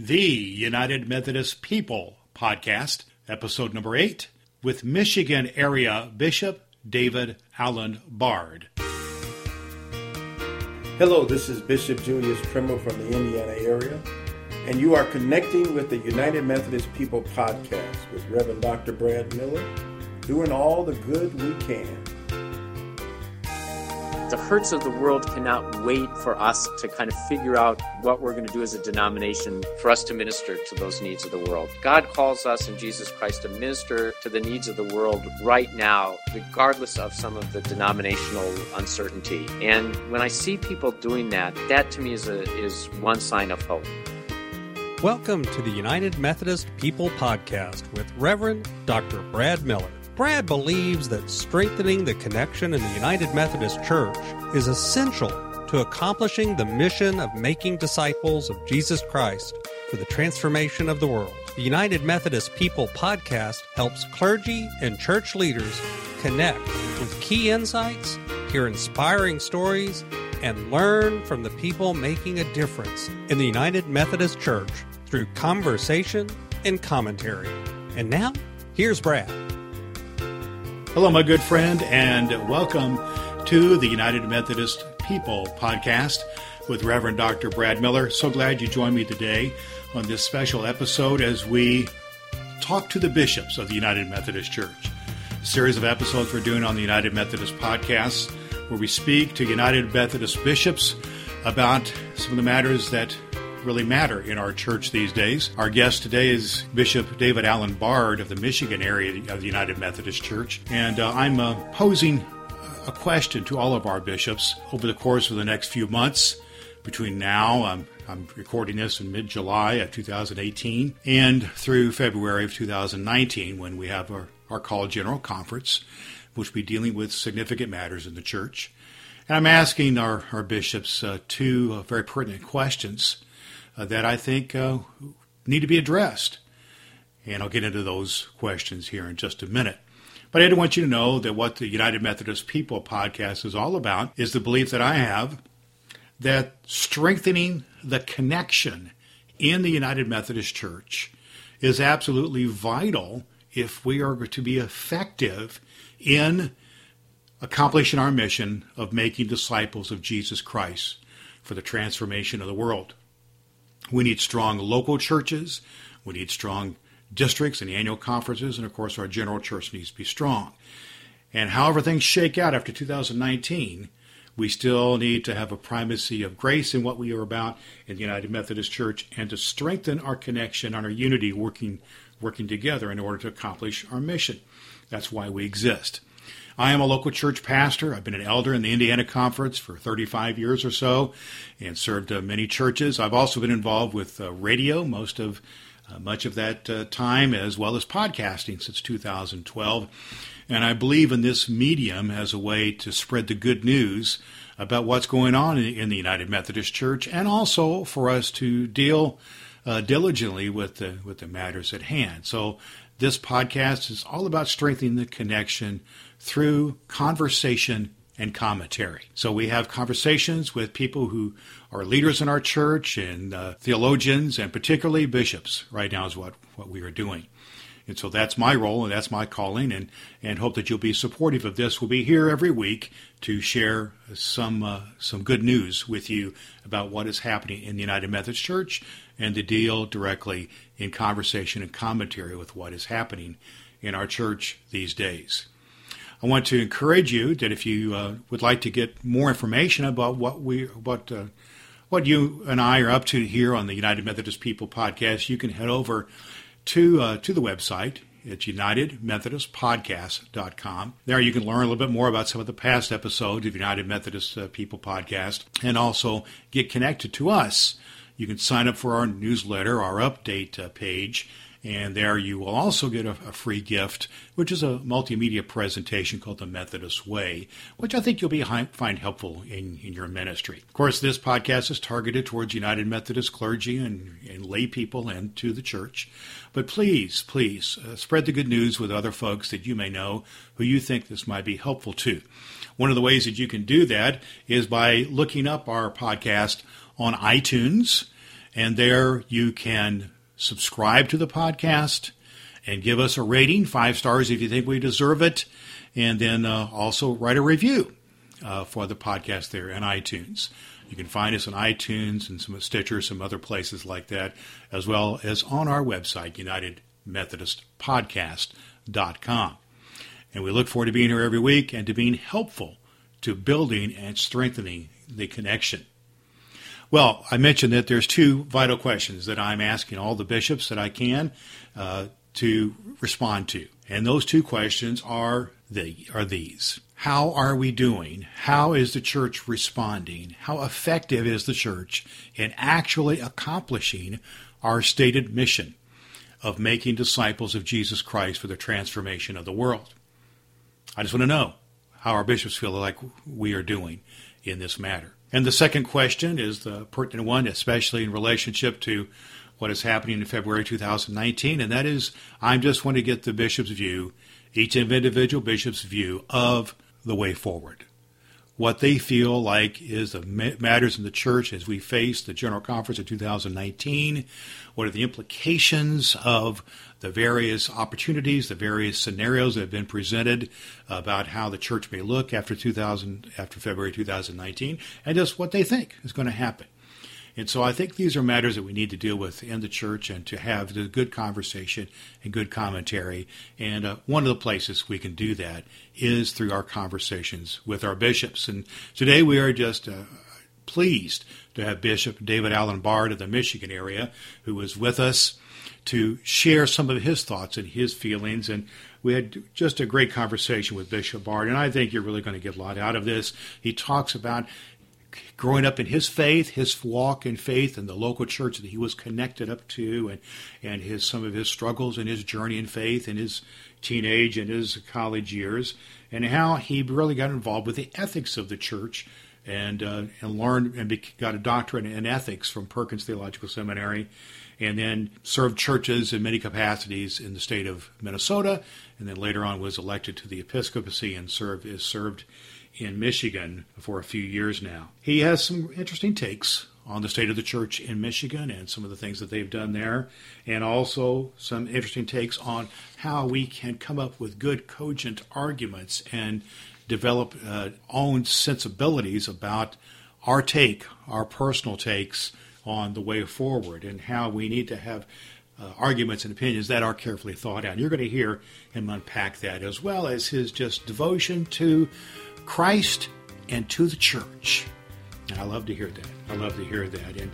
The United Methodist People Podcast, episode number 8, with Michigan area Bishop David Alan Bard. Hello, this is Bishop Julius Trimble from the Indiana area, and you are connecting with the United Methodist People Podcast with Reverend Dr. Brad Miller, doing all the good we can. The hurts of the world cannot wait for us to kind of figure out what we're going to do as a denomination for us to minister to those needs of the world. God calls us in Jesus Christ to minister to the needs of the world right now, regardless of some of the denominational uncertainty. And when I see people doing that, that to me is one sign of hope. Welcome to the United Methodist People Podcast with Reverend Dr. Brad Miller. Brad believes that strengthening the connection in the United Methodist Church is essential to accomplishing the mission of making disciples of Jesus Christ for the transformation of the world. The United Methodist People Podcast helps clergy and church leaders connect with key insights, hear inspiring stories, and learn from the people making a difference in the United Methodist Church through conversation and commentary. And now, here's Brad. Hello, my good friend, and welcome to the United Methodist People Podcast with Reverend Dr. Brad Miller. So glad you joined me today on this special episode as we talk to the bishops of the United Methodist Church. A series of episodes we're doing on the United Methodist Podcast where we speak to United Methodist bishops about some of the matters that really matter in our church these days. Our guest today is Bishop David Alan Bard of the Michigan area of the United Methodist Church. And I'm posing a question to all of our bishops over the course of the next few months. Between now, I'm recording this in mid-July of 2018, and through February of 2019 when we have our Call General Conference, which will be dealing with significant matters in the church. And I'm asking our bishops two very pertinent questions that I think need to be addressed. And I'll get into those questions here in just a minute. But I do want you to know that what the United Methodist People Podcast is all about is the belief that I have that strengthening the connection in the United Methodist Church is absolutely vital if we are to be effective in accomplishing our mission of making disciples of Jesus Christ for the transformation of the world. We need strong local churches, we need strong districts and annual conferences, and of course our general church needs to be strong. And however things shake out after 2019, we still need to have a primacy of grace in what we are about in the United Methodist Church and to strengthen our connection and our unity working together in order to accomplish our mission. That's why we exist. I am a local church pastor. I've been an elder in the Indiana Conference for 35 years or so and served many churches. I've also been involved with radio much of that time, as well as podcasting since 2012. And I believe in this medium as a way to spread the good news about what's going on in the United Methodist Church, and also for us to deal diligently with the matters at hand. So this podcast is all about strengthening the connection through conversation and commentary. So we have conversations with people who are leaders in our church and theologians, and particularly bishops. Right now is what we are doing. And so that's my role and that's my calling, and hope that you'll be supportive of this. We'll be here every week to share some good news with you about what is happening in the United Methodist Church and to deal directly in conversation and commentary with what is happening in our church these days. I want to encourage you that if you would like to get more information about what you and I are up to here on the United Methodist People Podcast, you can head over to the website. It's UnitedMethodistPodcast.com. There you can learn a little bit more about some of the past episodes of United Methodist People Podcast, and also get connected to us. You can sign up for our newsletter, our update page. And there you will also get a free gift, which is a multimedia presentation called The Methodist Way, which I think you'll find helpful in your ministry. Of course, this podcast is targeted towards United Methodist clergy and lay people and to the church. But please spread the good news with other folks that you may know who you think this might be helpful to. One of the ways that you can do that is by looking up our podcast on iTunes. and there you can subscribe to the podcast and give us a rating, 5 stars if you think we deserve it, and then also write a review for the podcast there in iTunes. You can find us on iTunes and some Stitcher, some other places like that, as well as on our website, UnitedMethodistPodcast.com. And we look forward to being here every week and to being helpful to building and strengthening the connection. Well, I mentioned that there's 2 vital questions that I'm asking all the bishops that I can to respond to. And those 2 questions are these. How are we doing? How is the church responding? How effective is the church in actually accomplishing our stated mission of making disciples of Jesus Christ for the transformation of the world? I just want to know how our bishops feel like we are doing in this matter. And the second question is the pertinent one, especially in relationship to what is happening in February 2019, and that is, I just want to get the bishop's view, each individual bishop's view of the way forward. What they feel like is the matters in the church as we face the General Conference of 2019. What are the implications of the various opportunities, the various scenarios that have been presented about how the church may look after February 2019, and just what they think is going to happen. And so I think these are matters that we need to deal with in the church and to have the good conversation and good commentary. And one of the places we can do that is through our conversations with our bishops. And today we are just pleased to have Bishop David Alan Bard of the Michigan area, who is with us to share some of his thoughts and his feelings. And we had just a great conversation with Bishop Bard, and I think you're really going to get a lot out of this. He talks about growing up in his faith, his walk in faith, and the local church that he was connected up to, and his some of his struggles and his journey in faith in his teenage and his college years, and how he really got involved with the ethics of the church and learned and got a doctorate in ethics from Perkins Theological Seminary, and then served churches in many capacities in the state of Minnesota, and then later on was elected to the episcopacy and served in Michigan for a few years now. He has some interesting takes on the state of the church in Michigan and some of the things that they've done there, and also some interesting takes on how we can come up with good, cogent arguments and develop own sensibilities about our personal takes on the way forward, and how we need to have arguments and opinions that are carefully thought out. You're going to hear him unpack that, as well as his just devotion to Christ and to the church. And I love to hear that. And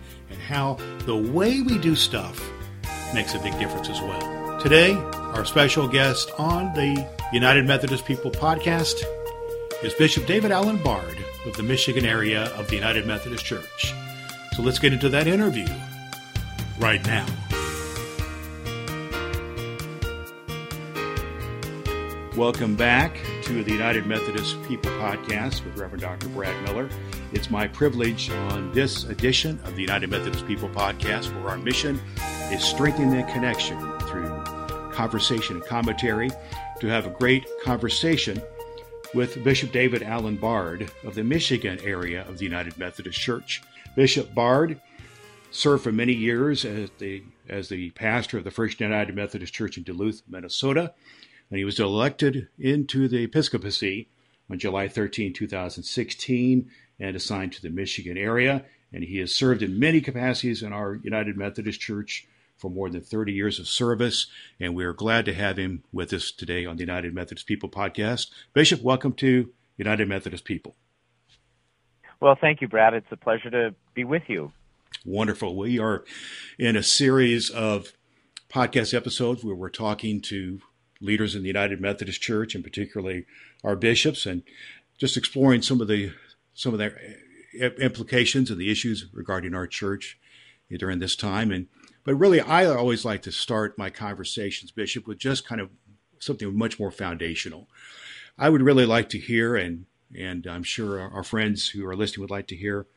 how the way we do stuff makes a big difference as well. Today, our special guest on the United Methodist People podcast is Bishop David Alan Bard of the Michigan area of the United Methodist Church. So let's get into that interview right now. Welcome back to the United Methodist People Podcast with Reverend Dr. Brad Miller. It's my privilege on this edition of the United Methodist People Podcast, where our mission is strengthening the connection through conversation and commentary, to have a great conversation with Bishop David Alan Bard of the Michigan area of the United Methodist Church. Bishop Bard served for many years as the pastor of the First United Methodist Church in Duluth, Minnesota, and he was elected into the episcopacy on July 13, 2016, and assigned to the Michigan area. And he has served in many capacities in our United Methodist Church for more than 30 years of service, and we are glad to have him with us today on the United Methodist People Podcast. Bishop, welcome to United Methodist People. Well, thank you, Brad. It's a pleasure to be with you. Wonderful. We are in a series of podcast episodes where we're talking to leaders in the United Methodist Church, and particularly our bishops, and just exploring some of their implications and the issues regarding our church during this time. But really, I always like to start my conversations, Bishop, with just kind of something much more foundational. I would really like to hear, and I'm sure our friends who are listening would like to hear,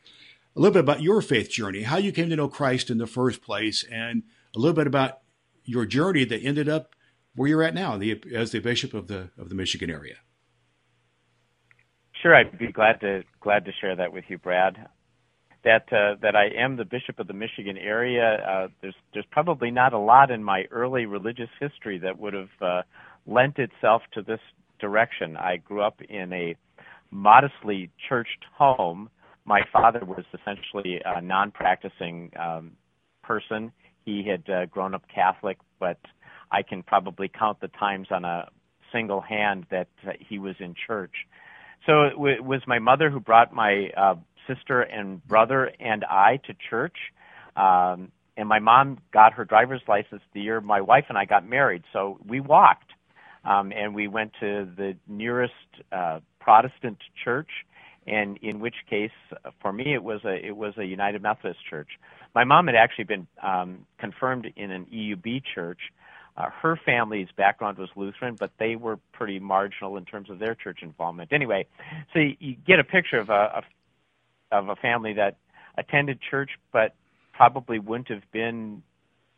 a little bit about your faith journey, how you came to know Christ in the first place, and a little bit about your journey that ended up where you're at now as the bishop of the Michigan area. Sure, I'd be glad to share that with you, Brad. that I am the bishop of the Michigan area. There's probably not a lot in my early religious history that would have lent itself to this direction. I grew up in a modestly churched home. My father was essentially a non-practicing person. He had grown up Catholic, but I can probably count the times on a single hand that he was in church. So it was my mother who brought my sister and brother and I to church. And my mom got her driver's license the year my wife and I got married. So we walked, and we went to the nearest Protestant church, and in which case, for me, it was a United Methodist church. My mom had actually been confirmed in an EUB church. Her family's background was Lutheran, but they were pretty marginal in terms of their church involvement. Anyway, so you get a picture of a family that attended church, but probably wouldn't have been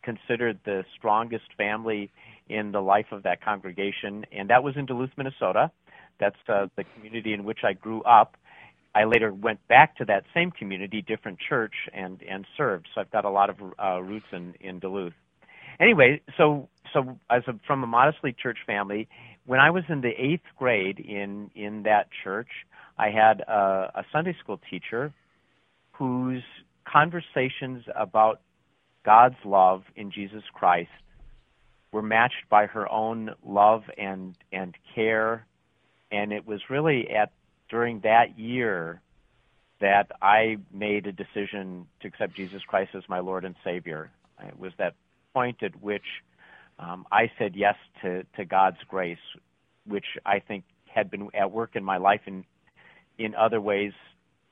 considered the strongest family in the life of that congregation, and that was in Duluth, Minnesota. That's the community in which I grew up. I later went back to that same community, different church, and served. So I've got a lot of roots in Duluth. Anyway, so from a modestly church family, when I was in the eighth grade in that church, I had a Sunday school teacher whose conversations about God's love in Jesus Christ were matched by her own love and care, and it was really during that year that I made a decision to accept Jesus Christ as my Lord and Savior. It was that point at which I said yes to God's grace, which I think had been at work in my life in other ways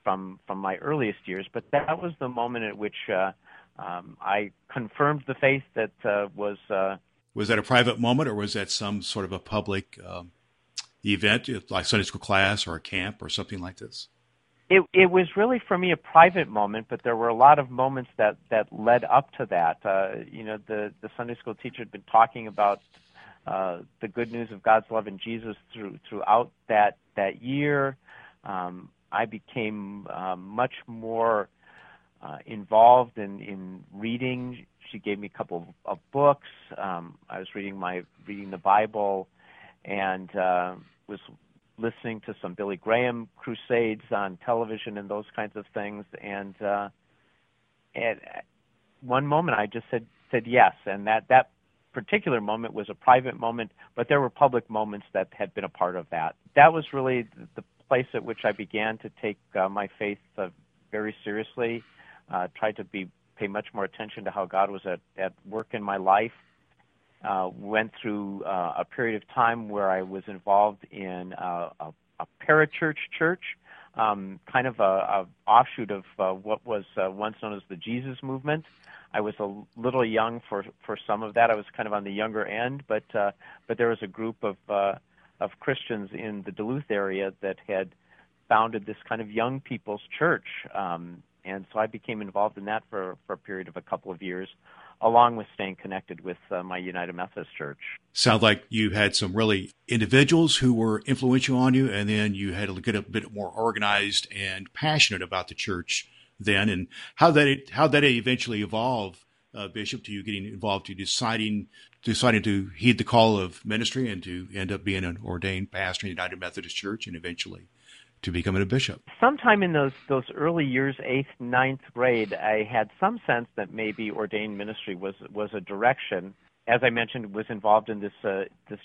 from my earliest years. But that was the moment at which I confirmed the faith that was... Was that a private moment, or was that some sort of a public... event, like Sunday school class or a camp or something like this? It was really, for me, a private moment, but there were a lot of moments that led up to that. The Sunday school teacher had been talking about the good news of God's love in Jesus throughout that year. I became much more involved in reading. She gave me a couple of books. I was reading the Bible, and was listening to some Billy Graham crusades on television and those kinds of things. And at one moment I just said yes, and that particular moment was a private moment, but there were public moments that had been a part of that. That was really the place at which I began to take my faith very seriously, tried to pay much more attention to how God was at work in my life. Went through a period of time where I was involved in a parachurch church, kind of a offshoot of what was once known as the Jesus movement. I was a little young for some of that. I was kind of on the younger end, but there was a group of Christians in the Duluth area that had founded this kind of young people's church, and so I became involved in that for a period of a couple of years, along with staying connected with my United Methodist Church. Sounds like you had some really individuals who were influential on you, and then you had to get a bit more organized and passionate about the church then. And how that eventually evolved, Bishop, to you getting involved, to deciding to heed the call of ministry and to end up being an ordained pastor in the United Methodist Church, and eventually to becoming a bishop? Sometime in those early years, 8th, 9th grade, I had some sense that maybe ordained ministry was a direction. As I mentioned, was involved in this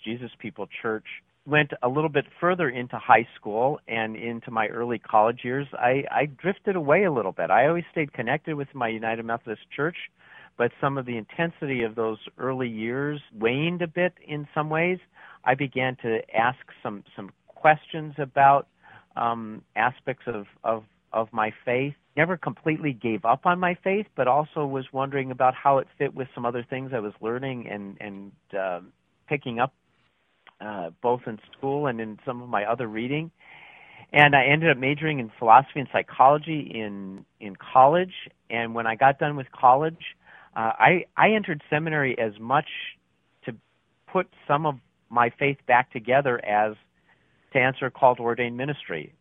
Jesus People Church. Went a little bit further into high school and into my early college years. I drifted away a little bit. I always stayed connected with my United Methodist Church, but some of the intensity of those early years waned a bit in some ways. I began to ask some questions about aspects of my faith. Never completely gave up on my faith, but also was wondering about how it fit with some other things I was learning and picking up both in school and in some of my other reading. And I ended up majoring in philosophy and psychology in college. And when I got done with college, I entered seminary as much to put some of my faith back together as to answer a call to ordained ministry.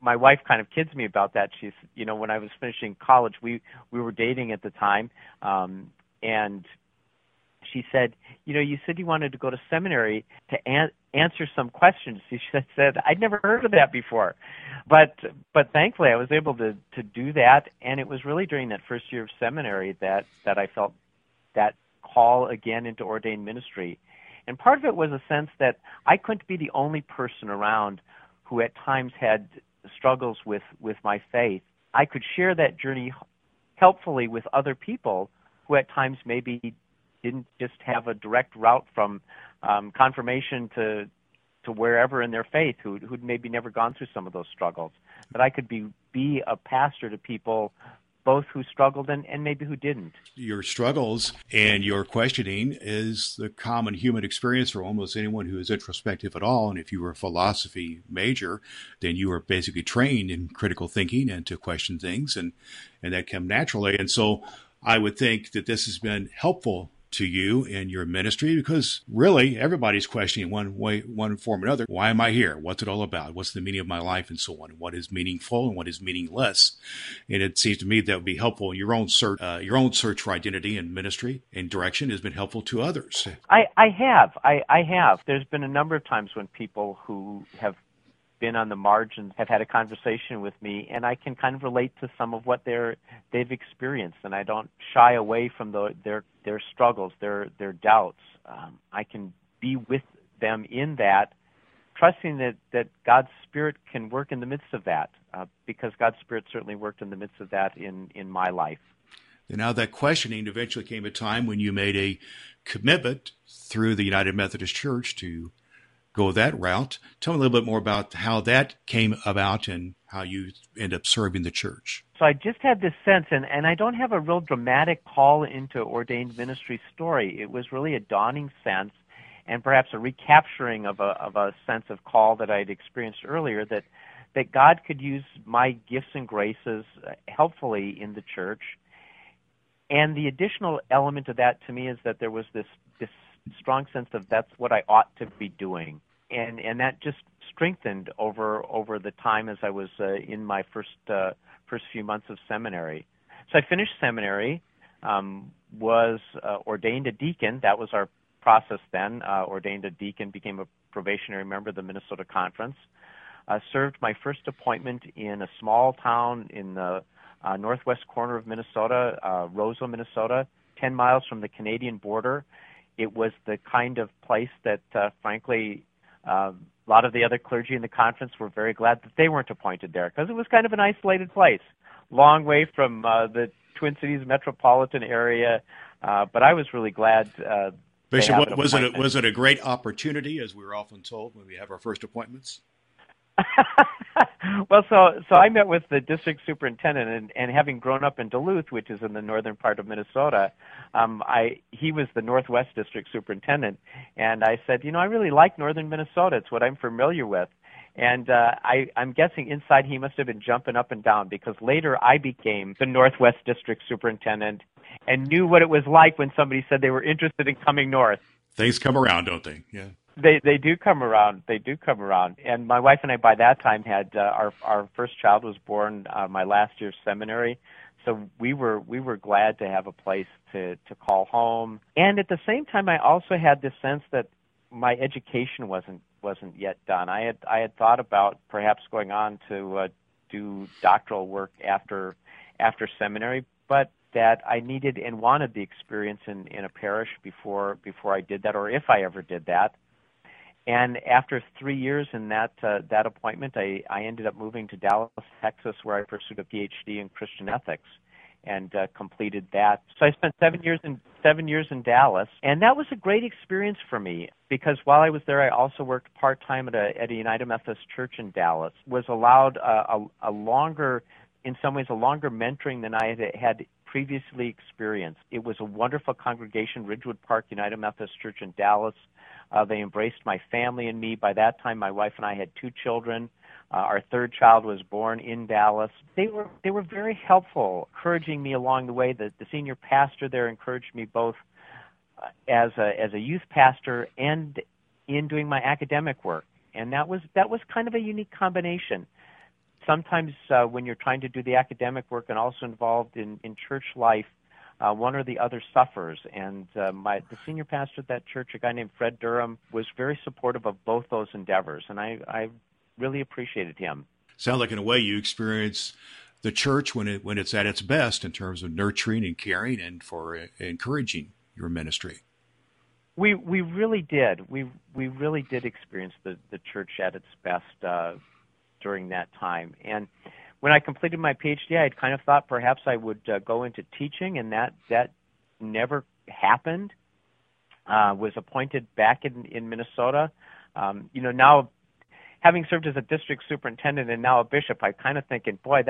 My wife kind of kids me about that. She's, you know, when I was finishing college, we were dating at the time, and she said, you know, you said you wanted to go to seminary to answer some questions. She said, I'd never heard of that before. But thankfully, I was able to do that, and it was really during that first year of seminary that I felt that call again into ordained ministry. And part of it was a sense that I couldn't be the only person around who at times had struggles with my faith. I could share that journey helpfully with other people who at times maybe didn't just have a direct route from confirmation to wherever in their faith, who'd maybe never gone through some of those struggles. That I could be a pastor to people both who struggled and maybe who didn't. Your struggles and your questioning is the common human experience for almost anyone who is introspective at all. And if you were a philosophy major, then you were basically trained in critical thinking and to question things, and that came naturally. And so I would think that this has been helpful to you in your ministry, because really everybody's questioning one way, one form or another. Why am I here? What's it all about? What's the meaning of my life, and so on? What is meaningful and what is meaningless? And it seems to me that would be helpful. Your own search for identity and ministry and direction has been helpful to others. I have. There's been a number of times when people who have been on the margins have had a conversation with me, and I can kind of relate to some of what they've experienced, and I don't shy away from their struggles, their doubts. I can be with them in that, trusting that God's Spirit can work in the midst of that, because God's Spirit certainly worked in the midst of that in my life. And now that questioning eventually came a time when you made a commitment through the United Methodist Church to go that route. Tell me a little bit more about how that came about and how you end up serving the church. So I just had this sense, and I don't have a real dramatic call into ordained ministry story. It was really a dawning sense and perhaps a recapturing of a sense of call that I had experienced earlier, that God could use my gifts and graces helpfully in the church. And the additional element of that to me is that there was this strong sense of that's what I ought to be doing. And that just strengthened over the time as I was in my first few months of seminary. So I finished seminary, was ordained a deacon. That was our process then. Ordained a deacon, became a probationary member of the Minnesota Conference. Served my first appointment in a small town in the northwest corner of Minnesota, Roseville, Minnesota, 10 miles from the Canadian border. It was the kind of place that, frankly, a lot of the other clergy in the conference were very glad that they weren't appointed there, because it was kind of an isolated place, long way from the Twin Cities metropolitan area. But I was really glad. Bishop, was it a great opportunity, as we were often told when we have our first appointments? Well, so I met with the district superintendent, and having grown up in Duluth, which is in the northern part of Minnesota, he was the Northwest district superintendent, and I said, you know, I really like northern Minnesota. It's what I'm familiar with. And I'm guessing inside he must have been jumping up and down, because later I became the Northwest district superintendent and knew what it was like when somebody said they were interested in coming north. Things come around, don't they? Yeah. They do come around. They do come around. And my wife and I, by that time, had our first child was born my last year of seminary, so we were glad to have a place to call home. And at the same time, I also had this sense that my education wasn't yet done. I had thought about perhaps going on to do doctoral work after seminary, but that I needed and wanted the experience in a parish before I did that, or if I ever did that. And after 3 years in that appointment, I ended up moving to Dallas, Texas, where I pursued a PhD in Christian ethics and completed that. So I spent 7 years in Dallas, and that was a great experience for me, because while I was there, I also worked part-time at a United Methodist Church in Dallas, was allowed a longer, in some ways, a longer mentoring than I had previously experienced. It was a wonderful congregation, Ridgewood Park United Methodist Church in Dallas. They embraced my family and me. By that time, my wife and I had 2 children. Our third child was born in Dallas. They were very helpful, encouraging me along the way. The senior pastor there encouraged me both as a youth pastor and in doing my academic work. And that was kind of a unique combination. Sometimes when you're trying to do the academic work and also involved in church life, one or the other suffers. And the senior pastor at that church, a guy named Fred Durham, was very supportive of both those endeavors, and I really appreciated him. Sounds like in a way you experience the church when it's at its best in terms of nurturing and caring and for encouraging your ministry. We really did. We really did experience the church at its best during that time. And when I completed my PhD, I had kind of thought perhaps I would go into teaching, and that never happened. Was appointed back in Minnesota. Now having served as a district superintendent and now a bishop, I'm kind of thinking, boy,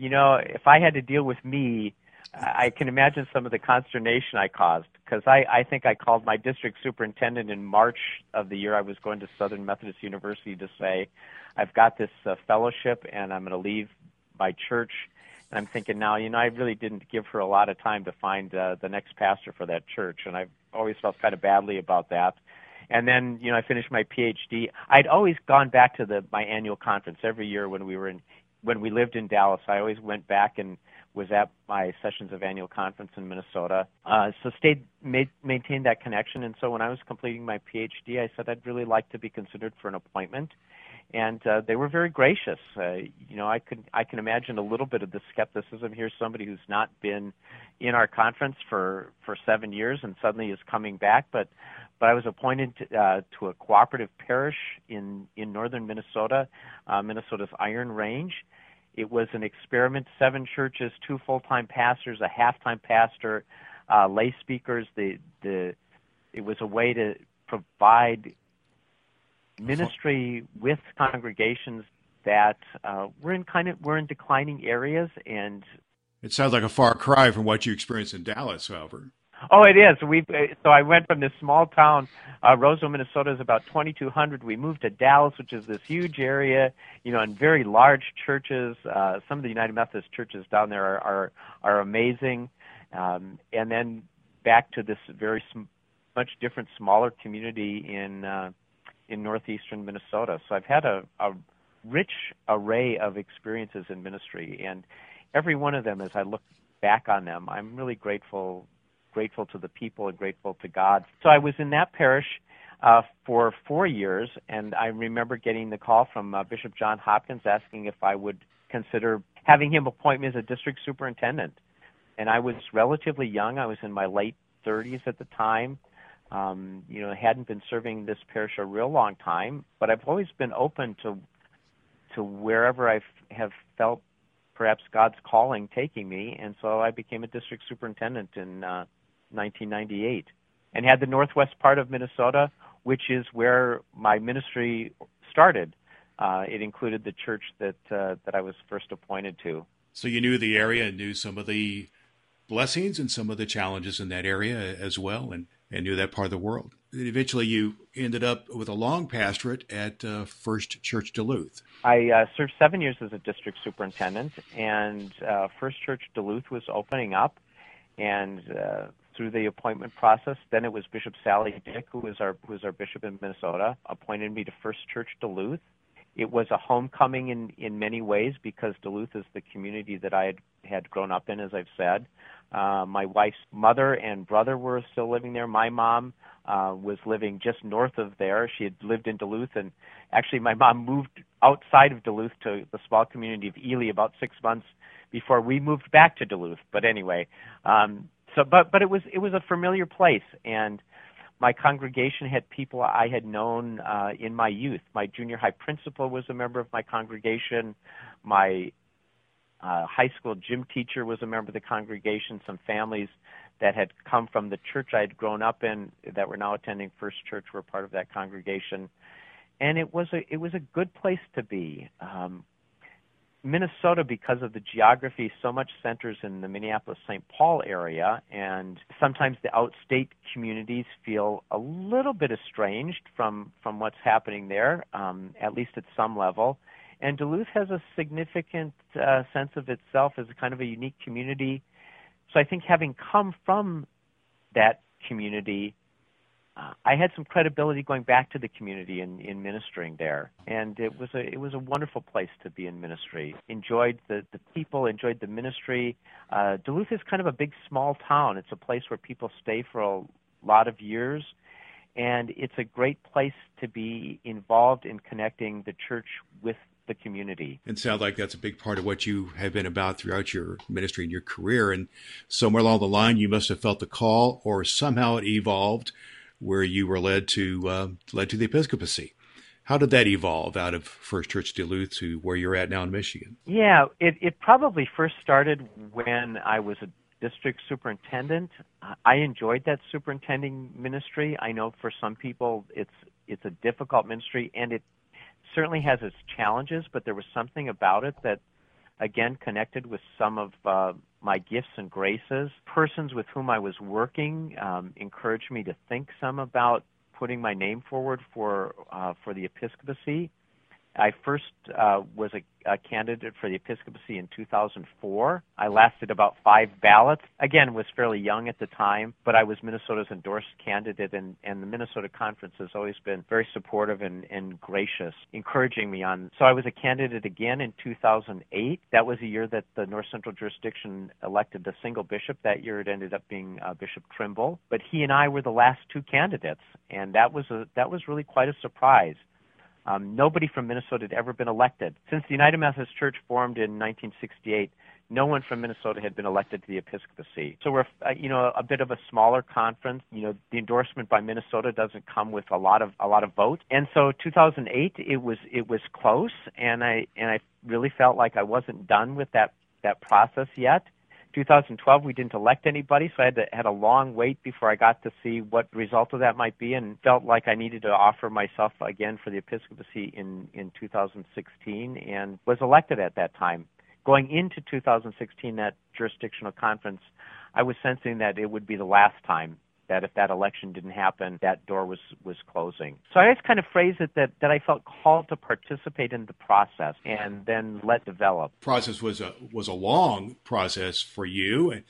if I had to deal with me, I can imagine some of the consternation I caused, because I think I called my district superintendent in March of the year I was going to Southern Methodist University to say, I've got this fellowship and I'm going to leave my church. And I'm thinking now, I really didn't give her a lot of time to find the next pastor for that church. And I've always felt kind of badly about that. And then, I finished my PhD. I'd always gone back to my annual conference every year when we lived in Dallas. I always went back and was at my sessions of annual conference in Minnesota. So maintained that connection. And so when I was completing my PhD, I said I'd really like to be considered for an appointment. And they were very gracious. I can imagine a little bit of the skepticism. Here's somebody who's not been in our conference for 7 years and suddenly is coming back. But I was appointed to a cooperative parish in northern Minnesota, Minnesota's Iron Range. It was an experiment, 7 churches, 2 full-time pastors, a half-time pastor, lay speakers. It was a way to provide ministry with congregations that were in declining areas. And it sounds like a far cry from what you experienced in Dallas, however. Oh, it is. So I went from this small town, Roseville, Minnesota, is about 2,200. We moved to Dallas, which is this huge area, and very large churches. Some of the United Methodist churches down there are amazing. And then back to this very much different, smaller community in northeastern Minnesota. So I've had a rich array of experiences in ministry, and every one of them, as I look back on them, I'm really grateful to the people and grateful to God. So I was in that parish for 4 years, and I remember getting the call from Bishop John Hopkins asking if I would consider having him appoint me as a district superintendent. And I was relatively young. I was in my late 30s at the time. I hadn't been serving this parish a real long time, but I've always been open to wherever I have felt perhaps God's calling taking me. And so I became a district superintendent in 1998 and had the northwest part of Minnesota, which is where my ministry started. It included the church that I was first appointed to. So you knew the area and knew some of the blessings and some of the challenges in that area as well, and knew that part of the world. And eventually you ended up with a long pastorate at First Church Duluth. I served 7 years as a district superintendent, and First Church Duluth was opening up, and through the appointment process, then it was Bishop Sally Dick, who was our bishop in Minnesota, appointed me to First Church Duluth. It was a homecoming in many ways, because Duluth is the community that I had grown up in, as I've said. My wife's mother and brother were still living there. My mom was living just north of there. She had lived in Duluth, and actually my mom moved outside of Duluth to the small community of Ely about 6 months before we moved back to Duluth. But anyway, it was a familiar place, and my congregation had people I had known in my youth. My junior high principal was a member of my congregation. My high school gym teacher was a member of the congregation. Some families that had come from the church I had grown up in that were now attending First Church were part of that congregation. And it was a good place to be. Minnesota, because of the geography, so much centers in the Minneapolis-St. Paul area, and sometimes the outstate communities feel a little bit estranged from what's happening there, at least at some level. And Duluth has a significant sense of itself as a kind of a unique community. So I think having come from that community, I had some credibility going back to the community in ministering there, and it was a wonderful place to be in ministry. Enjoyed the people, enjoyed the ministry. Duluth is kind of a big small town. It's a place where people stay for a lot of years, and it's a great place to be involved in connecting the church with the community. It sounds like that's a big part of what you have been about throughout your ministry and your career, and somewhere along the line you must have felt the call, or somehow it evolved where you were led to the episcopacy. How did that evolve out of First Church Duluth to where you're at now in Michigan? Yeah, it probably first started when I was a district superintendent. I enjoyed that superintending ministry. I know for some people it's a difficult ministry, and it certainly has its challenges, but there was something about it that, again, connected with some of my gifts and graces. Persons with whom I was working encouraged me to think some about putting my name forward for the episcopacy. I first was a candidate for the episcopacy in 2004. I lasted about 5 ballots. Again, was fairly young at the time, but I was Minnesota's endorsed candidate, and the Minnesota Conference has always been very supportive and gracious, encouraging me on. So I was a candidate again in 2008. That was a year that the North Central Jurisdiction elected a single bishop. That year it ended up being Bishop Trimble, but he and I were the last 2 candidates, and that was really quite a surprise. Nobody from Minnesota had ever been elected. Since the United Methodist Church formed in 1968, no one from Minnesota had been elected to the episcopacy. So we're, a bit of a smaller conference. You know, the endorsement by Minnesota doesn't come with a lot of votes. And so 2008, it was close, and I really felt like I wasn't done with that process yet. 2012, we didn't elect anybody, so I had a long wait before I got to see what the result of that might be, and felt like I needed to offer myself again for the episcopacy in 2016, and was elected at that time. Going into 2016, that jurisdictional conference, I was sensing that it would be the last time, that if that election didn't happen, that door was closing. So I just kind of phrased it that I felt called to participate in the process and then let develop. Process was a long process for you, and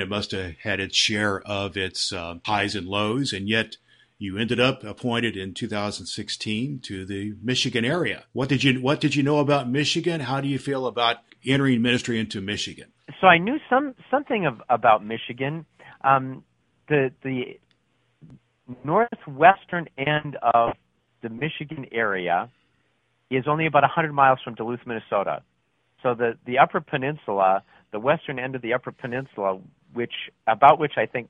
it must have had its share of its highs and lows, and yet you ended up appointed in 2016 to the Michigan area. What did you know about Michigan? How do you feel about entering ministry into Michigan? So I knew something about Michigan. The northwestern end of the Michigan area is only about 100 miles from Duluth, Minnesota. So the Upper Peninsula, the western end of the Upper Peninsula, which I think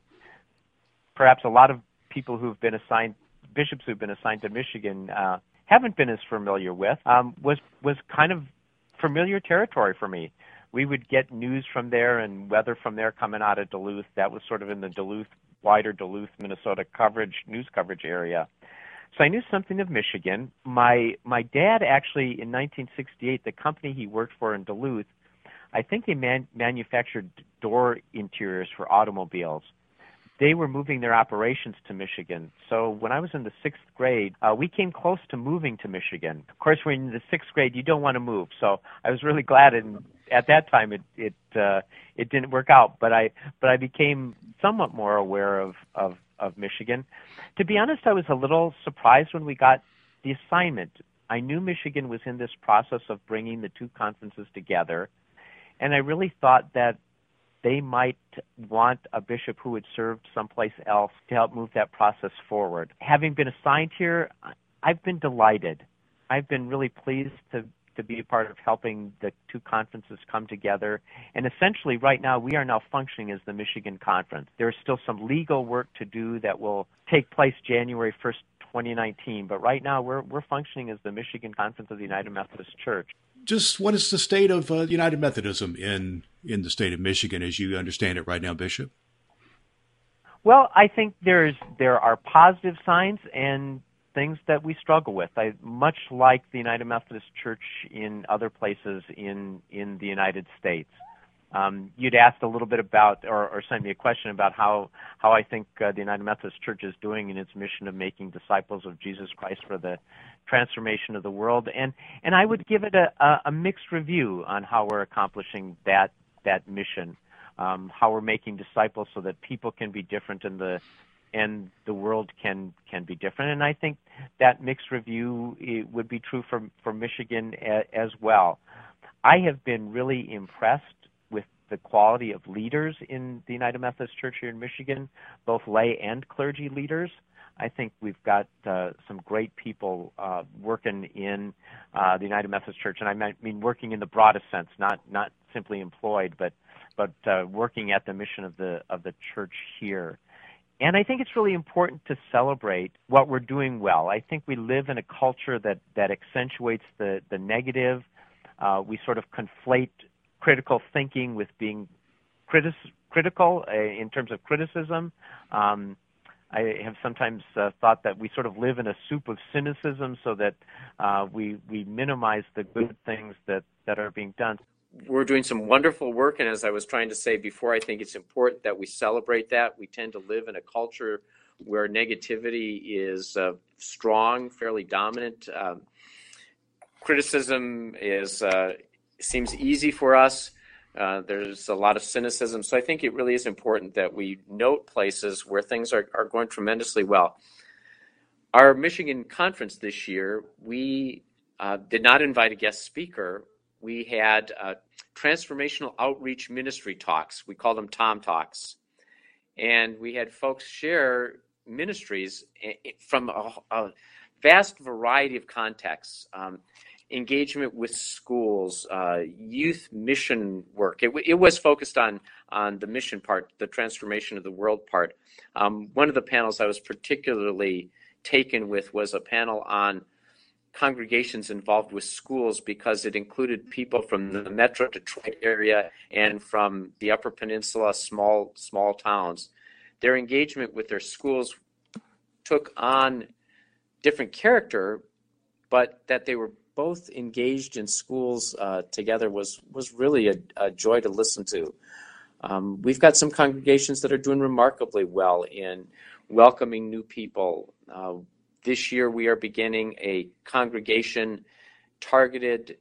perhaps a lot of people who've been assigned, bishops who've been assigned to Michigan haven't been as familiar with, was kind of familiar territory for me. We would get news from there and weather from there coming out of Duluth. That was sort of in the wider Duluth, Minnesota news coverage area. So I knew something of Michigan. My dad actually, in 1968, the company he worked for in Duluth, I think they manufactured door interiors for automobiles. They were moving their operations to Michigan. So when I was in the 6th grade, we came close to moving to Michigan. Of course, when you're in the 6th grade, you don't want to move. So I was really glad, and at that time it didn't work out. But I became somewhat more aware of Michigan. To be honest, I was a little surprised when we got the assignment. I knew Michigan was in this process of bringing the 2 conferences together, and I really thought that they might want a bishop who had served someplace else to help move that process forward. Having been assigned here, I've been delighted. I've been really pleased to be a part of helping the 2 conferences come together. And essentially, right now, we are now functioning as the Michigan Conference. There is still some legal work to do that will take place January 1st, 2019. But right now, we're functioning as the Michigan Conference of the United Methodist Church. Just what is the state of United Methodism in the state of Michigan as you understand it right now, Bishop? Well, I think there are positive signs and things that we struggle with. Much like the United Methodist Church in other places in the United States. You'd asked a little bit about, or sent me a question about how I think the United Methodist Church is doing in its mission of making disciples of Jesus Christ for the transformation of the world, and I would give it a mixed review on how we're accomplishing that mission, how we're making disciples so that people can be different in the and the world can be different. And I think that mixed review would be true for Michigan as well. I have been really impressed with the quality of leaders in the United Methodist Church here in Michigan, both lay and clergy leaders. I think we've got some great people working in the United Methodist Church, and I mean working in the broadest sense, not simply employed, but working at the mission of the church here. And I think it's really important to celebrate what we're doing well. I think we live in a culture that accentuates the negative. We sort of conflate critical thinking with being critical in terms of criticism. I have sometimes thought that we sort of live in a soup of cynicism, so that we minimize the good things that are being done. We're doing some wonderful work, and as I was trying to say before, I think it's important that we celebrate that. We tend to live in a culture where negativity is strong, fairly dominant. Criticism seems easy for us. There's a lot of cynicism. So I think it really is important that we note places where things are going tremendously well. Our Michigan Conference this year, we did not invite a guest speaker. We had transformational outreach ministry talks. We call them TOM Talks. And we had folks share ministries from a vast variety of contexts. Engagement with schools, youth mission work. It was focused on the mission part, the transformation of the world part. One of the panels I was particularly taken with was a panel on congregations involved with schools, because it included people from the Metro Detroit area and from the Upper Peninsula, small towns. Their engagement with their schools took on different character, but that they were both engaged in schools together was really a joy to listen to. We've got some congregations that are doing remarkably well in welcoming new people. This year we are beginning a congregation targeted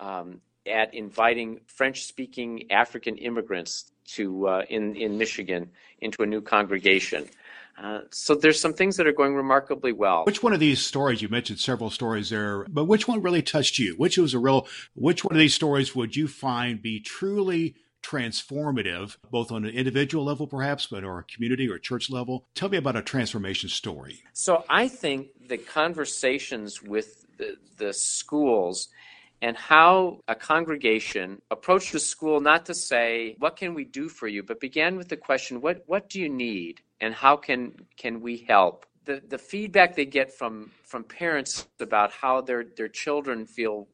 at inviting French-speaking African immigrants to in Michigan into a new congregation. So there's some things that are going remarkably well. Which one of these stories, you mentioned several stories there, but which one really touched you? Which one of these stories would you find be truly transformative, both on an individual level perhaps, but or a community or church level? Tell me about a transformation story. So I think the conversations with the schools and how a congregation approached the school, not to say, what can we do for you, but began with the question, what do you need? And how can we help? The feedback they get from parents about how their children feel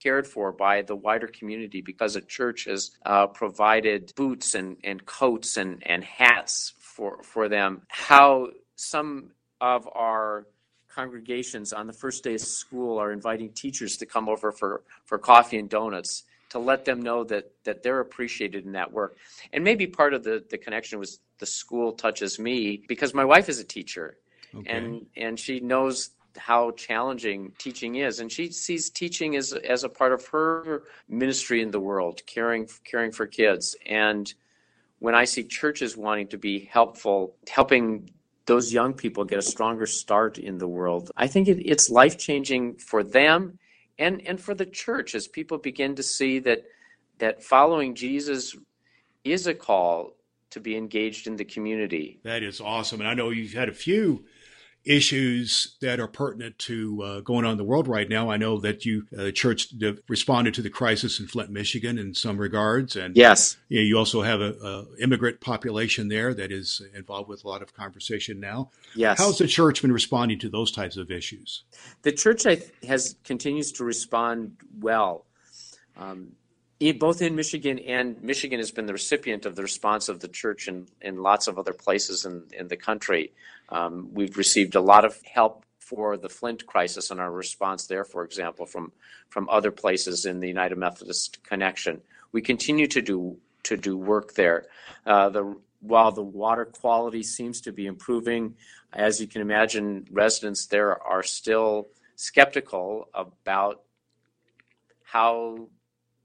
cared for by the wider community, because a church has provided boots and coats and hats for them. How some of our congregations on the first day of school are inviting teachers to come over for coffee and donuts, to let them know that they're appreciated in that work. And maybe part of the connection was the school touches me, because my wife is a teacher. Okay. And she knows how challenging teaching is. And she sees teaching as a part of her ministry in the world, caring for kids. And when I see churches wanting to be helpful, helping those young people get a stronger start in the world, I think it's life-changing for them and for the church, as people begin to see that following Jesus is a call to be engaged in the community. That is awesome. And I know you've had a few issues that are pertinent to going on in the world right now. I know that you, the church, responded to the crisis in Flint, Michigan in some regards. And yes, you also have an immigrant population there that is involved with a lot of conversation now. Yes. How's the church been responding to those types of issues? The church continues to respond well, both in Michigan, and Michigan has been the recipient of the response of the church in lots of other places in the country. We've received a lot of help for the Flint crisis and our response there, for example, from other places in the United Methodist connection. We continue to do work there. While the water quality seems to be improving, as you can imagine, residents there are still skeptical about how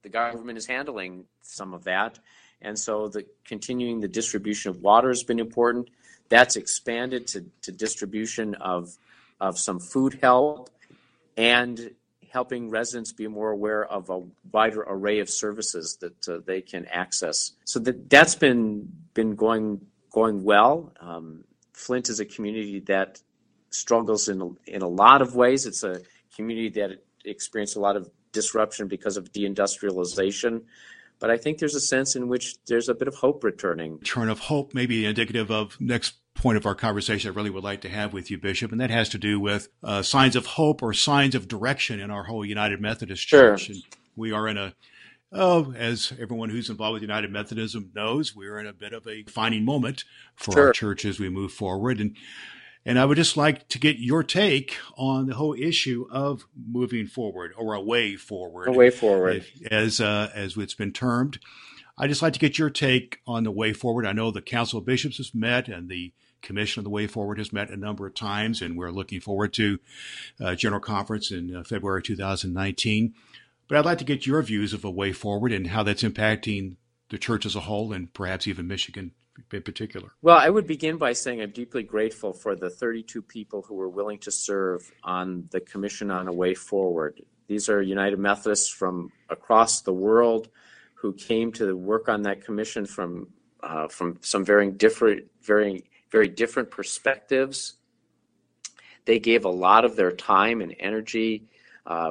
the government is handling some of that. And so continuing the distribution of water has been important. That's expanded to distribution of some food help and helping residents be more aware of a wider array of services that they can access. So that's been going well. Flint is a community that struggles in a lot of ways. It's a community that experienced a lot of disruption because of deindustrialization. But I think there's a sense in which there's a bit of hope returning. Turn of hope may be indicative of next point of our conversation I really would like to have with you, Bishop, and that has to do with signs of hope or signs of direction in our whole United Methodist Church. Sure. And we are in as everyone who's involved with United Methodism knows, we're in a bit of a defining moment for our church as we move forward. And I would just like to get your take on the whole issue of moving forward or a way forward. A way forward. As it's been termed. I'd just like to get your take on the way forward. I know the Council of Bishops has met and the Commission on the Way Forward has met a number of times, and we're looking forward to General Conference in February 2019. But I'd like to get your views of a way forward and how that's impacting the church as a whole and perhaps even Michigan in particular. Well, I would begin by saying I'm deeply grateful for the 32 people who were willing to serve on the Commission on a Way Forward. These are United Methodists from across the world who came to work on that commission from some very different perspectives. They gave a lot of their time and energy,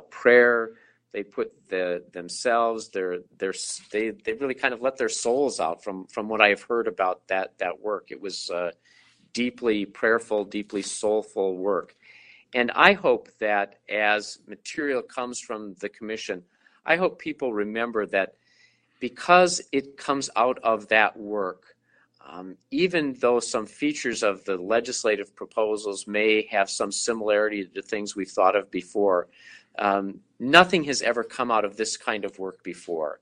prayer. They put themselves, they really kind of let their souls out from what I've heard about that work. It was deeply prayerful, deeply soulful work. And I hope that as material comes from the commission, I hope people remember that because it comes out of that work, even though some features of the legislative proposals may have some similarity to things we've thought of before, nothing has ever come out of this kind of work before.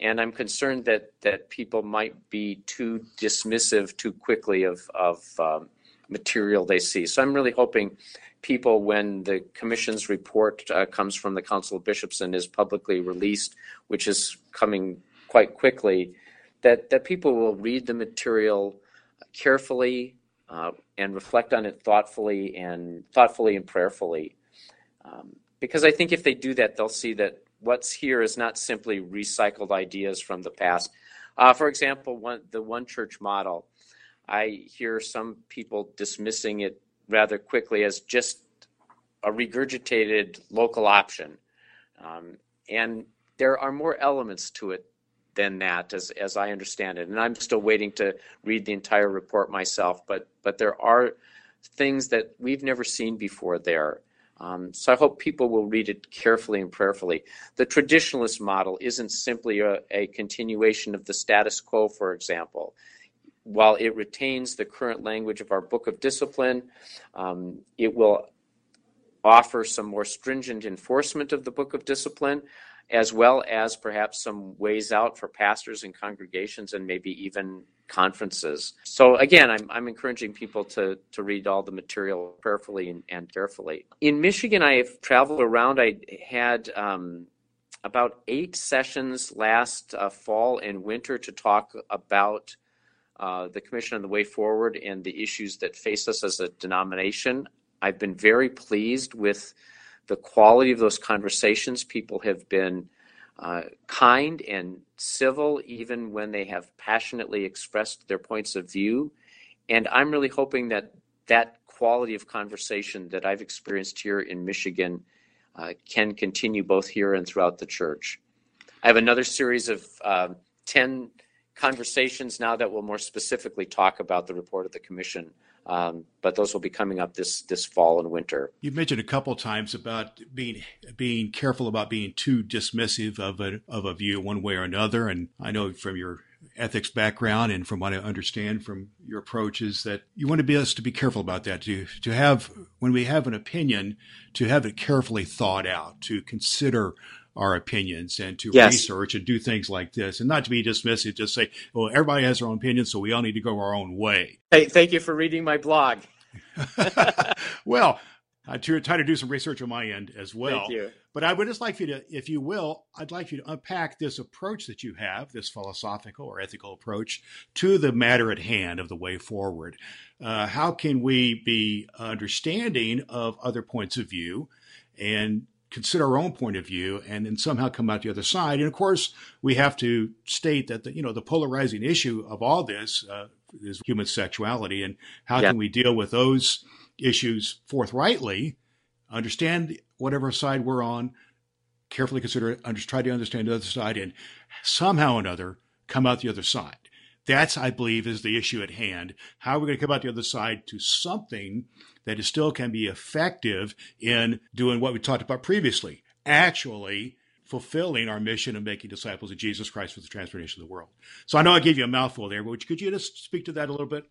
And I'm concerned that people might be too dismissive too quickly of material they see. So I'm really hoping people, when the Commission's report comes from the Council of Bishops and is publicly released, which is coming quite quickly, that people will read the material carefully and reflect on it thoughtfully and prayerfully. Because I think if they do that, they'll see that what's here is not simply recycled ideas from the past. For example, the one church model, I hear some people dismissing it rather quickly as just a regurgitated local option. And there are more elements to it than that, as I understand it. And I'm still waiting to read the entire report myself, but there are things that we've never seen before there. So I hope people will read it carefully and prayerfully. The traditionalist model isn't simply a continuation of the status quo, for example. While it retains the current language of our Book of Discipline, it will offer some more stringent enforcement of the Book of Discipline, as well as perhaps some ways out for pastors and congregations and maybe even conferences. So again, I'm encouraging people to read all the material prayerfully and carefully. In Michigan, I have traveled around. I had about 8 sessions last fall and winter to talk about the Commission on the Way Forward and the issues that face us as a denomination. I've been very pleased with the quality of those conversations. People have been kind and civil, even when they have passionately expressed their points of view. And I'm really hoping that quality of conversation that I've experienced here in Michigan can continue both here and throughout the church. I have another series of 10 conversations now that will more specifically talk about the report of the commission. But those will be coming up this fall and winter. You've mentioned a couple times about being careful about being too dismissive of a view one way or another. And I know from your ethics background and from what I understand from your approaches that you want us to be careful about that, to have, when we have an opinion, to have it carefully thought out, to consider our opinions and to research and do things like this, and not to be dismissive, just say, well, everybody has their own opinion, so we all need to go our own way. Hey, thank you for reading my blog. Well, to try to do some research on my end as well. Thank you. But I would just like you to, if you will, I'd like you to unpack this approach that you have, this philosophical or ethical approach to the matter at hand of the way forward. How can we be understanding of other points of view and consider our own point of view and then somehow come out the other side? And of course, we have to state that the polarizing issue of all this is human sexuality, and how can we deal with those issues forthrightly, understand whatever side we're on, carefully consider it, try to understand the other side, and somehow or another come out the other side. That's, I believe, is the issue at hand. How are we going to come out the other side to something that is still can be effective in doing what we talked about previously, actually fulfilling our mission of making disciples of Jesus Christ for the transformation of the world? So I know I gave you a mouthful there, but could you just speak to that a little bit?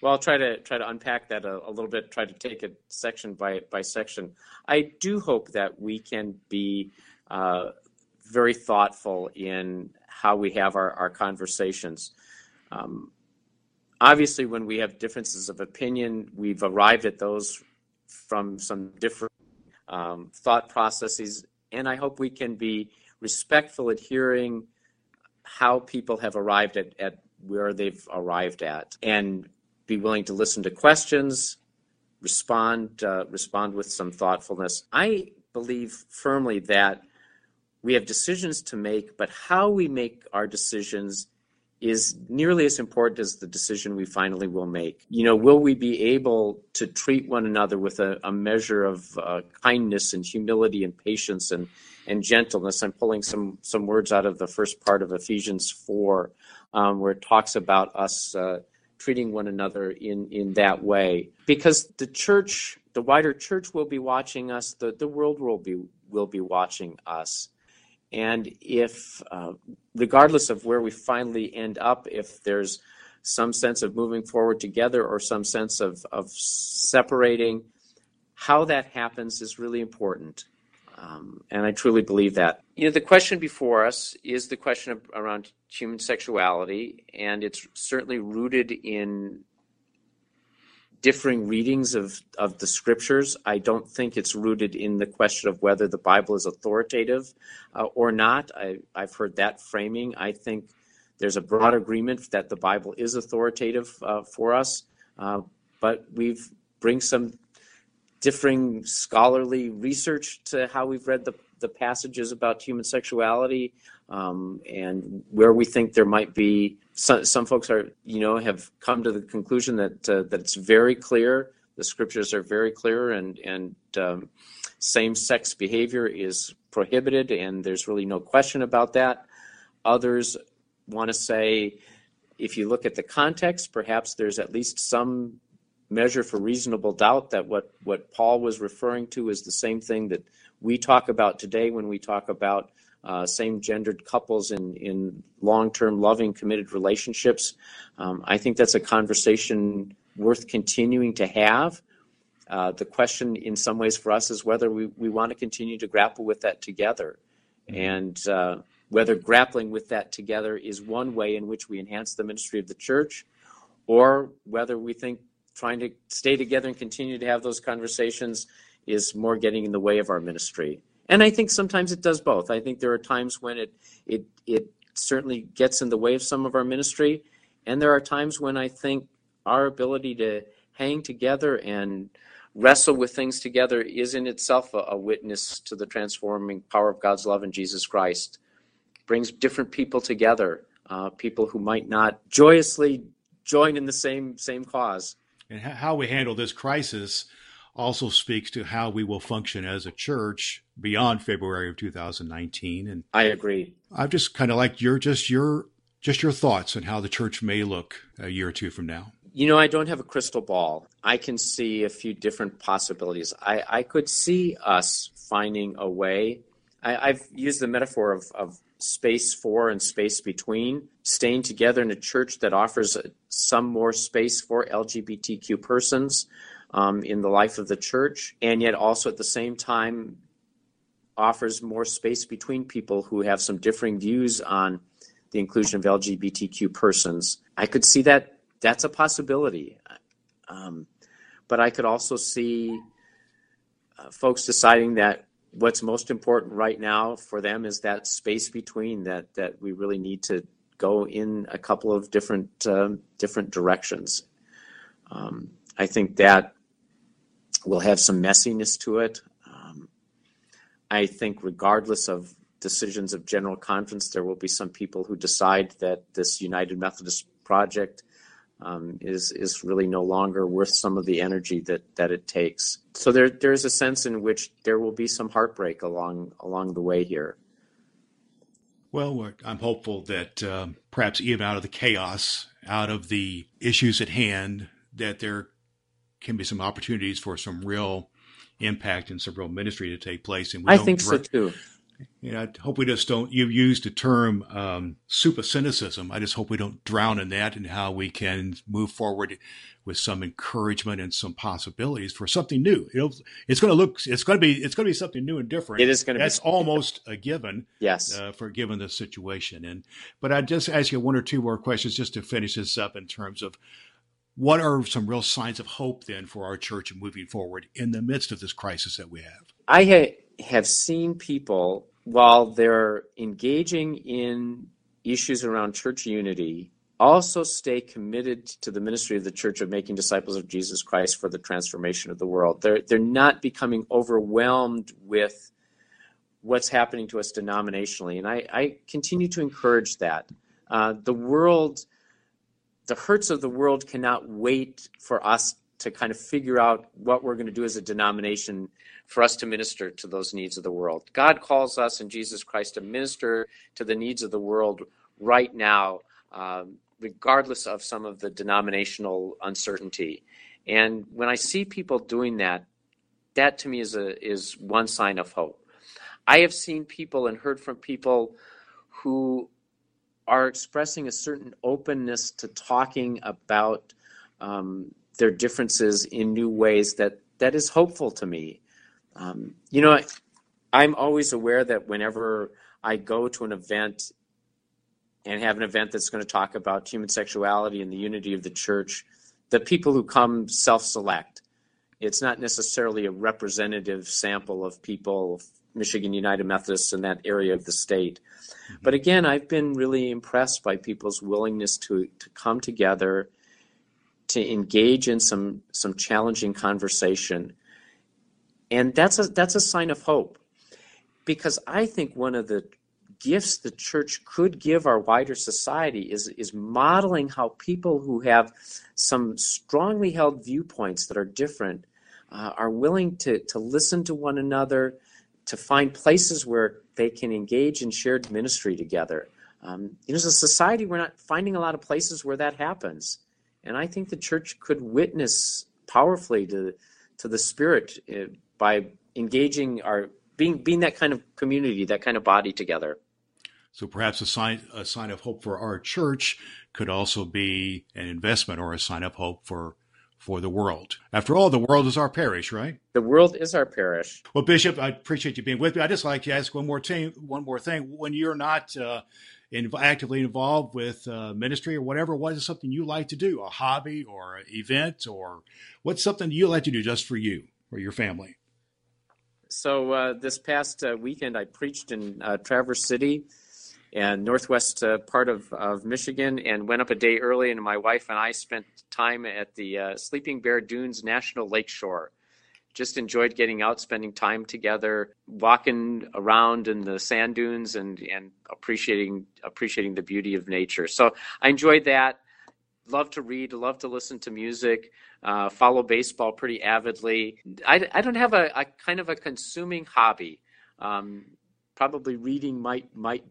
Well, I'll try to unpack that a little bit, try to take it section by section. I do hope that we can be very thoughtful in how we have our conversations. Obviously, when we have differences of opinion, we've arrived at those from some different thought processes, and I hope we can be respectful at hearing how people have arrived at where they've arrived at, and be willing to listen to questions, respond with some thoughtfulness. I believe firmly that we have decisions to make, but how we make our decisions is nearly as important as the decision we finally will make. Will we be able to treat one another with a measure of kindness and humility and patience and gentleness? I'm pulling some words out of the first part of Ephesians 4, where it talks about us treating one another in that way. Because the wider church will be watching us, the world will be watching us. And if, regardless of where we finally end up, if there's some sense of moving forward together or some sense of separating, how that happens is really important. And I truly believe that. The question before us is the question around human sexuality, and it's certainly rooted in differing readings of the scriptures. I don't think it's rooted in the question of whether the Bible is authoritative or not. I've heard that framing. I think there's a broad agreement that the Bible is authoritative for us, but we've bring some differing scholarly research to how we've read the passages about human sexuality, and where we think there might be some folks are have come to the conclusion that it's very clear, the scriptures are very clear, and same-sex behavior is prohibited, and there's really no question about that. Others want to say, if you look at the context, perhaps there's at least some measure for reasonable doubt that what Paul was referring to is the same thing that we talk about today when we talk about same-gendered couples in long-term, loving, committed relationships. I think that's a conversation worth continuing to have. The question in some ways for us is whether we want to continue to grapple with that together, and whether grappling with that together is one way in which we enhance the ministry of the church, or whether we think trying to stay together and continue to have those conversations is more getting in the way of our ministry. And I think sometimes it does both. I think there are times when it certainly gets in the way of some of our ministry, and there are times when I think our ability to hang together and wrestle with things together is in itself a witness to the transforming power of God's love in Jesus Christ. It brings different people together, people who might not joyously join in the same cause. And how we handle this crisis also speaks to how we will function as a church beyond February of 2019. And I agree. I've just kind of like your thoughts on how the church may look a year or two from now. I don't have a crystal ball. I can see a few different possibilities. I could see us finding a way. I've used the metaphor of space for and space between, staying together in a church that offers some more space for LGBTQ persons in the life of the church, and yet also at the same time offers more space between people who have some differing views on the inclusion of LGBTQ persons. I could see that that's a possibility, but I could also see folks deciding that what's most important right now for them is that space between, that we really need to go in a couple of different directions. I think that will have some messiness to it. I think regardless of decisions of General Conference, there will be some people who decide that this United Methodist project is really no longer worth some of the energy that it takes. So there's a sense in which there will be some heartbreak along the way here. Well, I'm hopeful that perhaps even out of the chaos, out of the issues at hand, that there can be some opportunities for some real impact and some real ministry to take place. And I think so too. You know, I hope we just don't, you used the term supercynicism. I just hope we don't drown in that, and how we can move forward with some encouragement and some possibilities for something new. You know, it's going to be something new and different. It is going to be. That's almost a given. Yes. For given the situation. But I'd just ask you one or two more questions just to finish this up, in terms of what are some real signs of hope then for our church moving forward in the midst of this crisis that we have? I have seen people, while they're engaging in issues around church unity, also stay committed to the ministry of the church of making disciples of Jesus Christ for the transformation of the world. They're not becoming overwhelmed with what's happening to us denominationally. And I continue to encourage that. The hurts of the world cannot wait for us to kind of figure out what we're going to do as a denomination for us to minister to those needs of the world. God calls us in Jesus Christ to minister to the needs of the world right now, regardless of some of the denominational uncertainty. And when I see people doing that, that to me is one sign of hope. I have seen people and heard from people who are expressing a certain openness to talking about their differences in new ways that is hopeful to me. You know, I'm always aware that whenever I go to an event and have an event that's going to talk about human sexuality and the unity of the church, the people who come self-select. It's not necessarily a representative sample of people of Michigan United Methodists in that area of the state. But again, I've been really impressed by people's willingness to come together, to engage in some challenging conversation. And that's a sign of hope, because I think one of the gifts the church could give our wider society is modeling how people who have some strongly held viewpoints that are different are willing to listen to one another, to find places where they can engage in shared ministry together. You know, as a society, we're not finding a lot of places where that happens. And I think the church could witness powerfully to the Spirit by engaging our being that kind of community, that kind of body together. So perhaps a sign of hope for our church could also be an investment or a sign of hope for the world. After all, the world is our parish, right? The world is our parish. Well, Bishop, I appreciate you being with me. I'd just like to ask one more thing. When you're not actively involved with ministry or whatever, what is something you like to do? A hobby or an event, or what's something you like to do just for you or your family? So this past weekend, I preached in Traverse City and northwest part of Michigan, and went up a day early, and my wife and I spent time at the Sleeping Bear Dunes National Lakeshore. Just enjoyed getting out, spending time together, walking around in the sand dunes, and appreciating the beauty of nature. So I enjoyed that. Love to read, love to listen to music, follow baseball pretty avidly. I don't have a kind of a consuming hobby. Probably reading might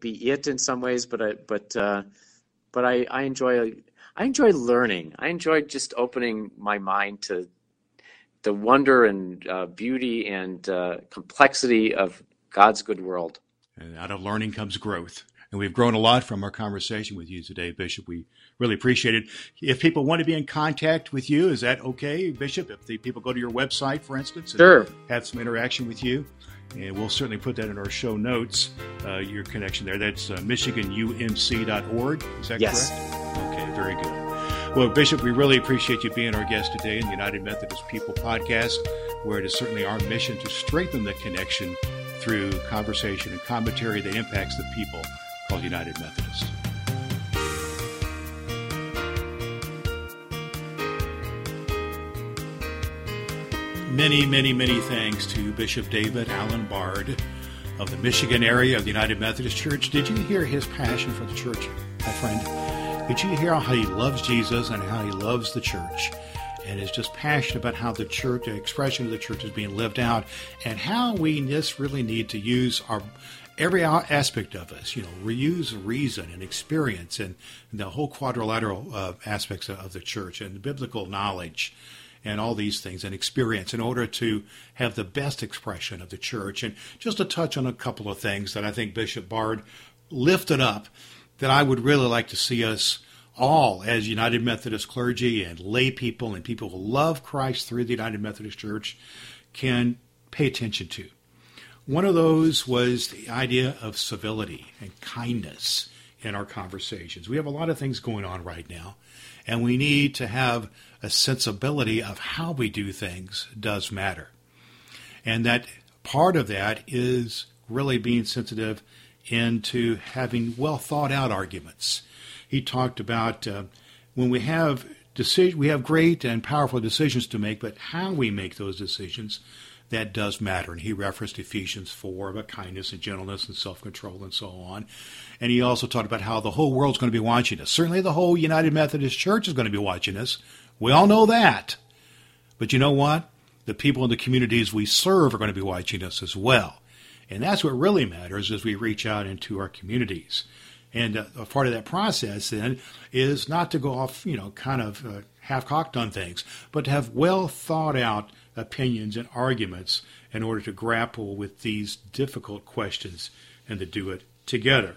be it in some ways, but I enjoy learning. I enjoy just opening my mind to the wonder and beauty and complexity of God's good world. And out of learning comes growth. And we've grown a lot from our conversation with you today, Bishop. We really appreciate it. If people want to be in contact with you, is that okay, Bishop? If the people go to your website, for instance, and sure, have some interaction with you, and we'll certainly put that in our show notes, your connection there. That's MichiganUMC.org. Is that correct? Okay, very good. Well, Bishop, we really appreciate you being our guest today in the United Methodist People Podcast. where it is certainly our mission to strengthen the connection through conversation and commentary that impacts the people called United Methodist. Many, many, many thanks to Bishop David Alan Bard of the Michigan area of the United Methodist Church. Did you hear his passion for the church, my friend? Did you hear how he loves Jesus and how he loves the church? And is just passionate about how the church, the expression of the church, is being lived out, and how we just really need to use our every aspect of us, reuse reason and experience and the whole quadrilateral aspects of the church and the biblical knowledge and all these things and experience in order to have the best expression of the church. And just to touch on a couple of things that I think Bishop Bard lifted up that I would really like to see us all as United Methodist clergy and lay people and people who love Christ through the United Methodist Church can pay attention to. One of those was the idea of civility and kindness in our conversations. We have a lot of things going on right now, and we need to have a sensibility of how we do things does matter. And that part of that is really being sensitive into having well thought out arguments. He talked about when we have great and powerful decisions to make, but how we make those decisions, that does matter. And he referenced Ephesians 4 about kindness and gentleness and self-control and so on. And he also talked about how the whole world's going to be watching us. Certainly the whole United Methodist Church is going to be watching us. We all know that. But you know what? The people in the communities we serve are going to be watching us as well. And that's what really matters as we reach out into our communities. And a part of that process, then, is not to go off, kind of half-cocked on things, but to have well-thought-out opinions and arguments in order to grapple with these difficult questions and to do it together.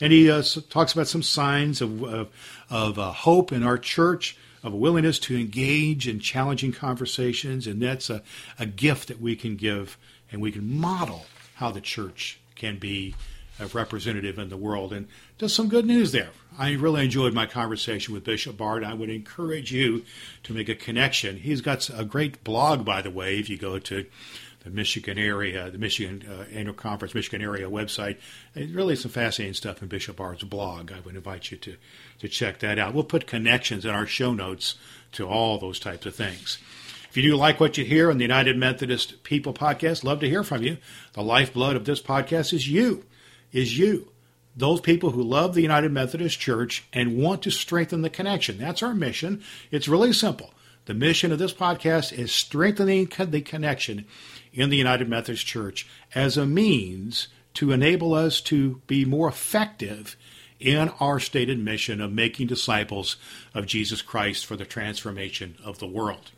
And he talks about some signs of hope in our church, of a willingness to engage in challenging conversations, and that's a gift that we can give, and we can model how the church can be a representative in the world. And just some good news there. I really enjoyed my conversation with Bishop Bard. I would encourage you to make a connection. He's got a great blog, by the way, if you go to the Michigan area, the Michigan Annual Conference, Michigan area website. It's really some fascinating stuff in Bishop Bard's blog. I would invite you to check that out. We'll put connections in our show notes to all those types of things. If you do like what you hear on the United Methodist People podcast, love to hear from you. The lifeblood of this podcast is you. Those people who love the United Methodist Church and want to strengthen the connection. That's our mission. It's really simple. The mission of this podcast is strengthening the connection in the United Methodist Church as a means to enable us to be more effective in our stated mission of making disciples of Jesus Christ for the transformation of the world.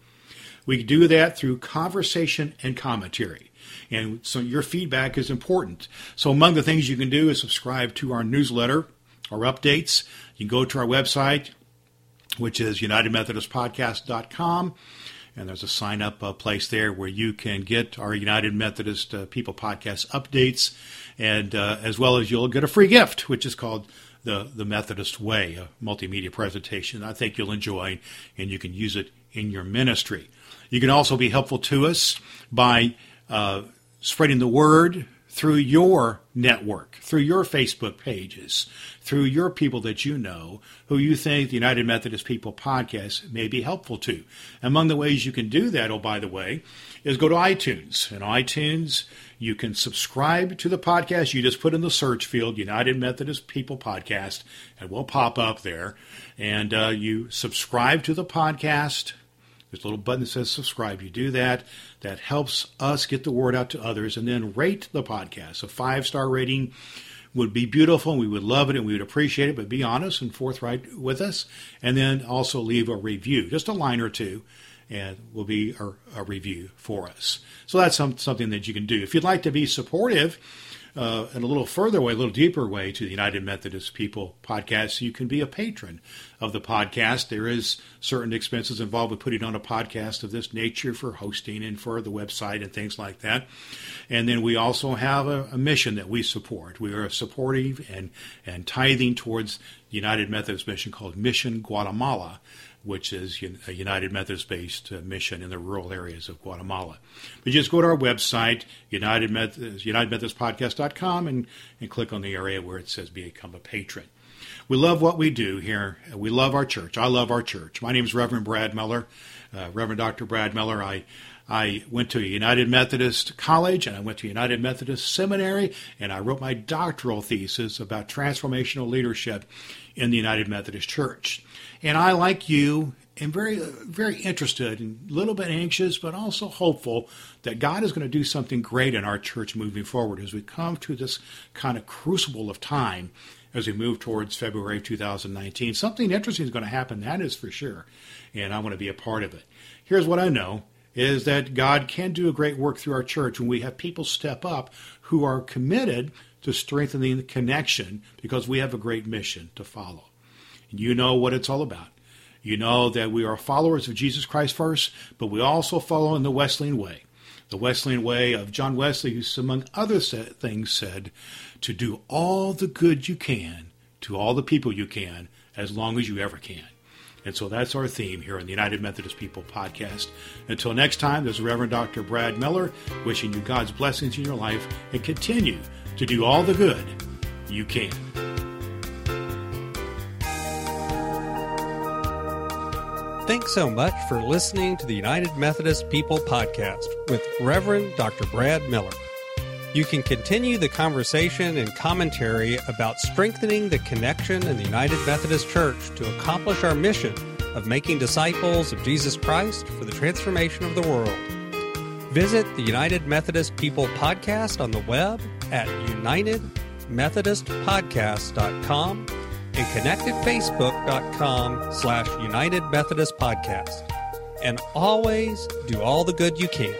We do that through conversation and commentary. And so your feedback is important. So among the things you can do is subscribe to our newsletter, our updates. You can go to our website, which is UnitedMethodistPodcast.com. And there's a sign-up place there where you can get our United Methodist People podcast updates. And as well as you'll get a free gift, which is called the Methodist Way, a multimedia presentation I think you'll enjoy, and you can use it in your ministry. You can also be helpful to us by spreading the word through your network, through your Facebook pages, through your people that you know who you think the United Methodist People podcast may be helpful to. Among the ways you can do that, oh, by the way, is go to iTunes. And iTunes, you can subscribe to the podcast. You just put in the search field, United Methodist People Podcast, and we'll pop up there. And you subscribe to the podcast. There's a little button that says subscribe. You do that. That helps us get the word out to others. And then rate the podcast. A 5-star rating would be beautiful, and we would love it and we would appreciate it, but be honest and forthright with us. And then also leave a review, just a line or two, and will be a review for us. So that's something that you can do. If you'd like to be supportive in a little further way, a little deeper way to the United Methodist People podcast, you can be a patron of the podcast. There is certain expenses involved with putting on a podcast of this nature for hosting and for the website and things like that. And then we also have a mission that we support. We are supportive and tithing towards the United Methodist mission called Mission Guatemala, which is a United Methodist-based mission in the rural areas of Guatemala. But just go to our website, UnitedMethodistPodcast.com, and click on the area where it says Become a Patron. We love what we do here. We love our church. I love our church. My name is Reverend Brad Miller, Reverend Dr. Brad Miller. I went to United Methodist College, and I went to United Methodist Seminary, and I wrote my doctoral thesis about transformational leadership in the United Methodist Church. And I, like you, am very, very interested and a little bit anxious, but also hopeful that God is going to do something great in our church moving forward as we come to this kind of crucible of time as we move towards February 2019. Something interesting is going to happen, that is for sure, and I want to be a part of it. Here's what I know, is that God can do a great work through our church when we have people step up who are committed to strengthening the connection, because we have a great mission to follow. And you know what it's all about. You know that we are followers of Jesus Christ first, but we also follow in the Wesleyan way. The Wesleyan way of John Wesley, who, among other things, said, to do all the good you can to all the people you can, as long as you ever can. And so that's our theme here on the United Methodist People Podcast. Until next time, this is Reverend Dr. Brad Miller, wishing you God's blessings in your life, and continue to do all the good you can. Thanks so much for listening to the United Methodist People Podcast with Reverend Dr. Brad Miller. You can continue the conversation and commentary about strengthening the connection in the United Methodist Church to accomplish our mission of making disciples of Jesus Christ for the transformation of the world. Visit the United Methodist People Podcast on the web at UnitedMethodistPodcast.com and connect at Facebook.com/United Methodist Podcast. And always do all the good you can.